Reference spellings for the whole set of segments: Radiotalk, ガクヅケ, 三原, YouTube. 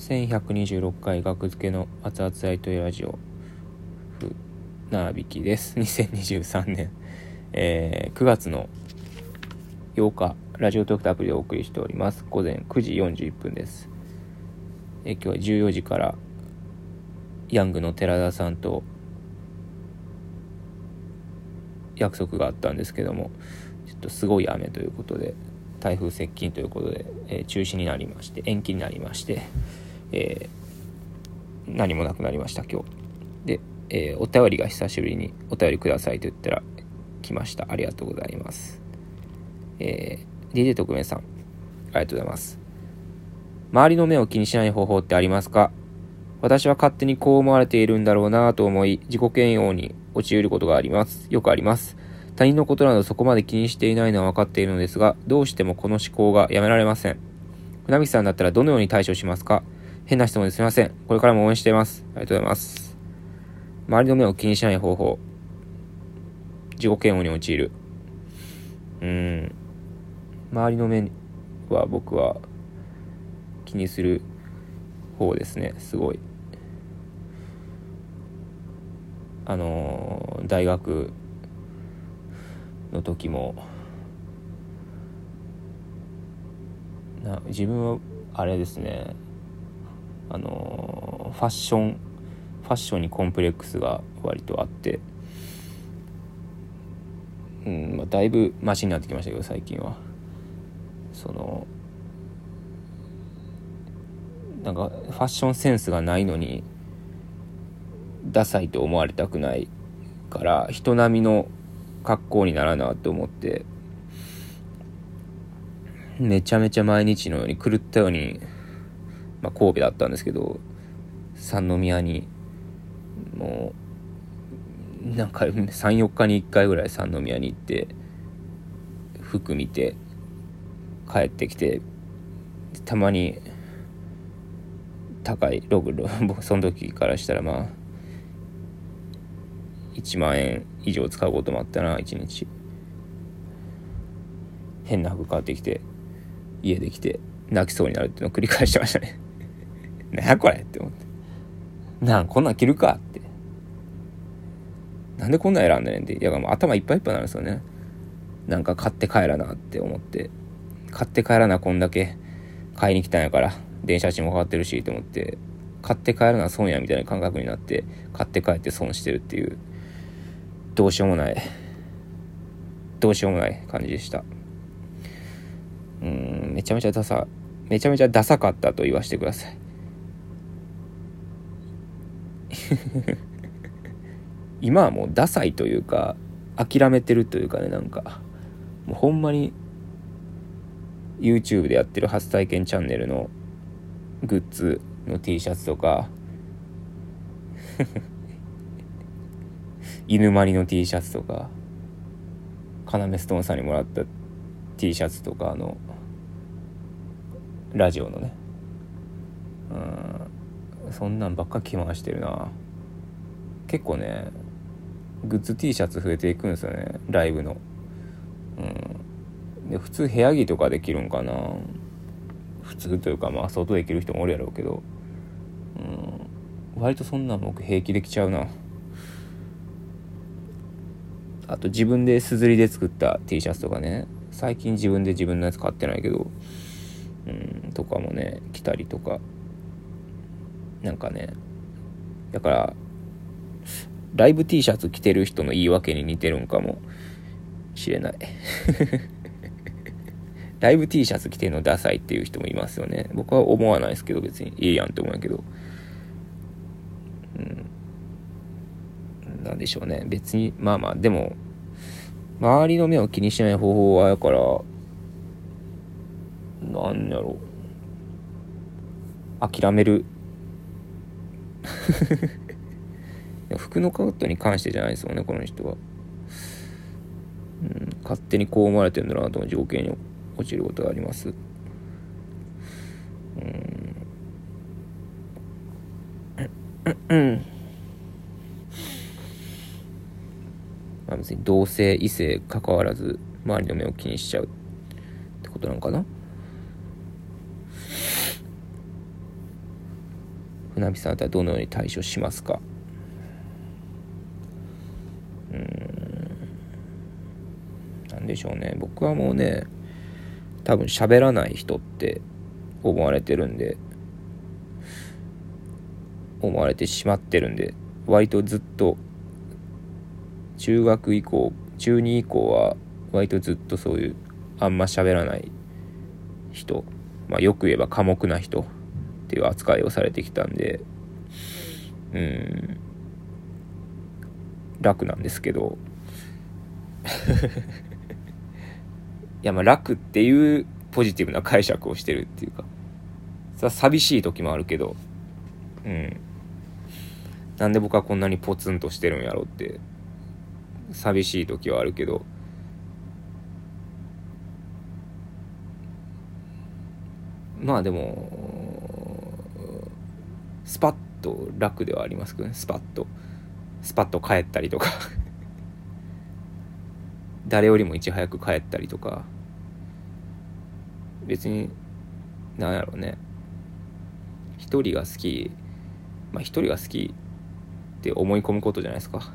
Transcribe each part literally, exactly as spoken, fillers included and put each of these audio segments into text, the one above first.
せんひゃくにじゅうろっかい学付けの熱々大統領ラジオ船引きです。にせんにじゅうさんねん、えー、くがつのようか、ラジオトークとアプリでお送りしております。午前くじよんじゅういっぷんです。えー、今日はじゅうよじからヤングの寺田さんと約束があったんですけども、ちょっとすごい雨ということで、台風接近ということで、えー、中止になりまして延期になりまして、えー、何もなくなりました。今日で、えー、お便りが久しぶりにお便りくださいと言ったら来ました。ありがとうございます。えー、ディージェー 特命さん、ありがとうございます。周りの目を気にしない方法ってありますか？私は勝手にこう思われているんだろうなぁと思い、自己嫌悪に陥ることがあります。よくあります。他人のことなどそこまで気にしていないのは分かっているのですが、どうしてもこの思考がやめられません。船引さんだったらどのように対処しますか？変な質問ですみません。これからも応援しています。ありがとうございます。周りの目を気にしない方法。自己嫌悪に陥る。うーん。周りの目は僕は気にする方ですね。すごい。あの大学の時もな、自分はあれですね、あのファッションファッションにコンプレックスが割とあって、うんまあ、だいぶマシになってきましたけど、最近はそのなんかファッションセンスがないのにダサいと思われたくないから人並みの格好にならなと思って、めちゃめちゃ毎日のように狂ったように、まあ、神戸だったんですけど、三宮にもうなんかさんよっかにいっかいぐらい三宮に行って服見て帰ってきて、たまに高いログロ僕その時からしたらまあいちまんえん以上使うこともあったな。いちにち変な服買ってきて家で着て泣きそうになるっていうのを繰り返してましたね。なんやこれって思って、なんこんなん着るかって、なんでこんなん選んでねんって、いやもう頭いっぱいいっぱいなんですよね。なんか買って帰らなって思って、買って帰らな、こんだけ買いに来たんやから電車賃もかかってるしと思って、買って帰るのは損やみたいな感覚になって、買って帰って損してるっていう、どうしようもないどうしようもない感じでした。うーんめちゃめちゃダサめちゃめちゃダサかったと言わせてください。今はもうダサいというか諦めてるというかね、なんかもうほんまに YouTube でやってる初体験チャンネルのグッズの T シャツとか犬まりの T シャツとか、カナメストーンさんにもらった T シャツとか、あのラジオのね、うんそんなんばっか着回してるな。結構ねグッズ T シャツ増えていくんですよね、ライブの。うんで普通部屋着とかできるんかな、普通というかまあ外で着る人もおるやろうけど、うん割とそんな僕平気で着ちゃうな。あと自分で硯で作った T シャツとかね、最近自分で自分のやつ買ってないけど、うんとかもね着たりとか、なんかねだからライブ T シャツ着てる人の言い訳に似てるんかもしれない。ライブ T シャツ着てるのダサいっていう人もいますよね。僕は思わないですけど、別にいいやんって思うんやけど、うん、なんでしょうね。別にまあまあでも周りの目を気にしない方法はやから、なんやろう、諦める。服のカットに関してじゃないですよね、この人は。うん、勝手にこう思われてるんだなとの条件に落ちることがあります。うーんまあ別に同性異性関わらず周りの目を気にしちゃうってことなのかな。船引さんだったらどのように対処しますか？うーん、なんでしょうね。僕はもうね、多分喋らない人って思われてるんで思われてしまってるんで割とずっと中学以降中に以降は割とずっとそういうあんま喋らない人、まあ、よく言えば寡黙な人っていう扱いをされてきたんで、うーん、楽なんですけどいや、まあ楽っていうポジティブな解釈をしてるっていうか、それは寂しい時もあるけど、うん、なんで僕はこんなにポツンとしてるんやろって寂しい時はあるけど、まあでもスパッと楽ではありますけどね。スパッとスパッと帰ったりとか誰よりもいち早く帰ったりとか、別になんやろうね、一人が好き、まあ一人が好きって思い込むことじゃないですか。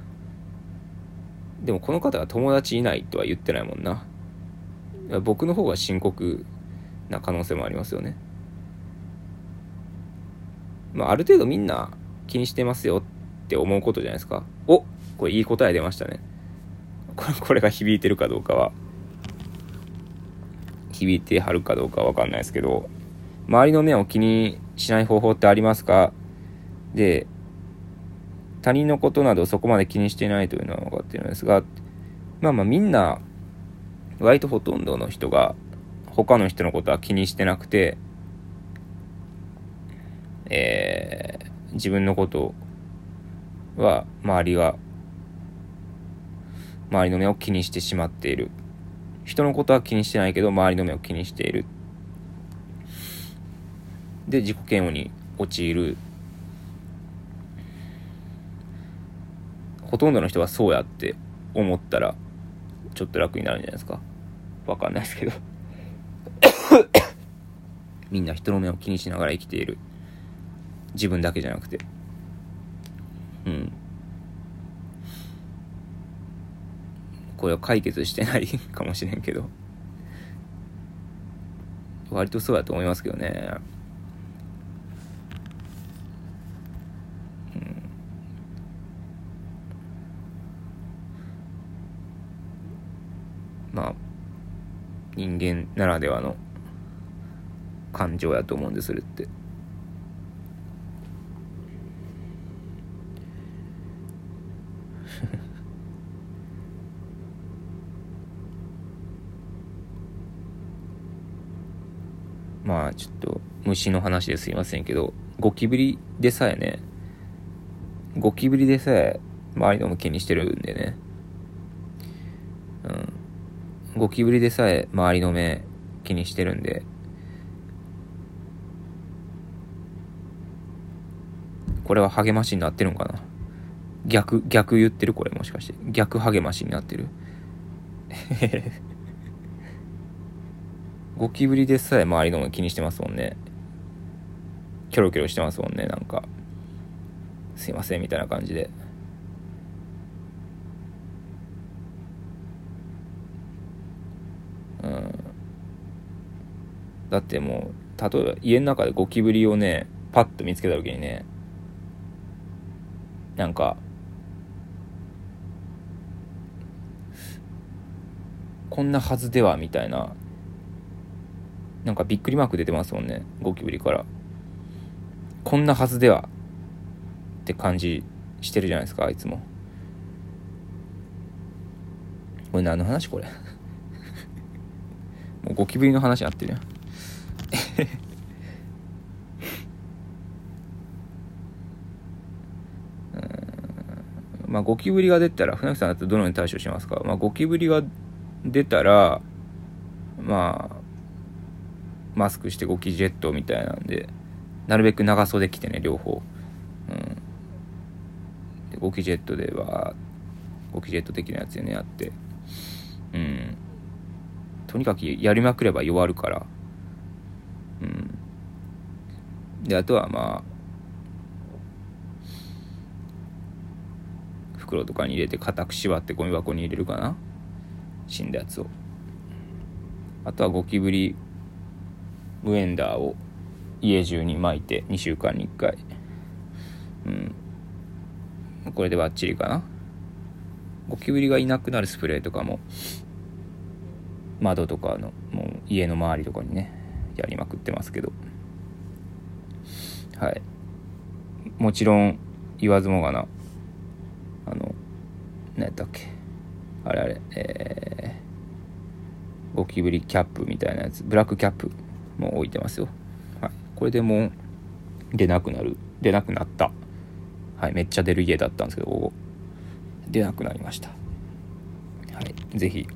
でもこの方が友達いないとは言ってないもんな。僕の方が深刻な可能性もありますよね。まあある程度みんな気にしてますよって思うことじゃないですか。お、これいい答え出ましたね。これ、これが響いてるかどうかは、響いてはるかどうかわかんないですけど、周りの目を気にしない方法ってありますか？で、他人のことなどそこまで気にしていないというのは分かっているんですが、まあまあみんな割とほとんどの人が他の人のことは気にしてなくて、えー、自分のことは周りが周りの目を気にしてしまっている。人のことは気にしてないけど周りの目を気にしている。で、自己嫌悪に陥る。ほとんどの人はそうやって思ったらちょっと楽になるんじゃないですか。わかんないですけどみんな人の目を気にしながら生きている。自分だけじゃなくて、うん、これは解決してないかもしれんけど割とそうだと思いますけどね。まあ人間ならではの感情やと思うんです。それってまあちょっと虫の話ですいませんけど、ゴキブリでさえね、ゴキブリでさえ周りのも気にしてるんでね、うんゴキブリでさえ周りの目気にしてるんで、これは励ましになってるのかな。逆逆言ってるこれ、もしかして逆励ましになってるゴキブリでさえ周りの目気にしてますもんね。キョロキョロしてますもんね。なんかすいませんみたいな感じで、だってもう例えば家の中でゴキブリをねパッと見つけた時にね、なんかこんなはずではみたいな、なんかびっくりマーク出てますもんね。ゴキブリからこんなはずではって感じしてるじゃないですか。あいつもこれ何の話これもうゴキブリの話になってるやんうん、まあゴキブリが出たら船木さんだとどのように対処しますか？まあゴキブリが出たら、まあマスクしてゴキジェットみたいなんで、なるべく長袖着てね両方、うん、でゴキジェットではゴキジェット的なやつでねやって、うん、とにかくやりまくれば弱るから。であとはまあ袋とかに入れて固く縛ってゴミ箱に入れるかな、死んだやつを。あとはゴキブリブエンダーを家中に巻いてにしゅうかんにいっかい、うん、これでバッチリかな。ゴキブリがいなくなるスプレーとかも窓とかのもう家の周りとかにねやりまくってますけど、はい、もちろん言わずもがな、あの何やったっけあれあれ、えー、ゴキブリキャップみたいなやつ、ブラックキャップも置いてますよ。はい、これでもう出なくなる出なくなった。はい、めっちゃ出る家だったんですけど出なくなりました。はい、ぜひ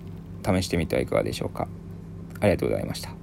試してみてはいかがでしょうか。ありがとうございました。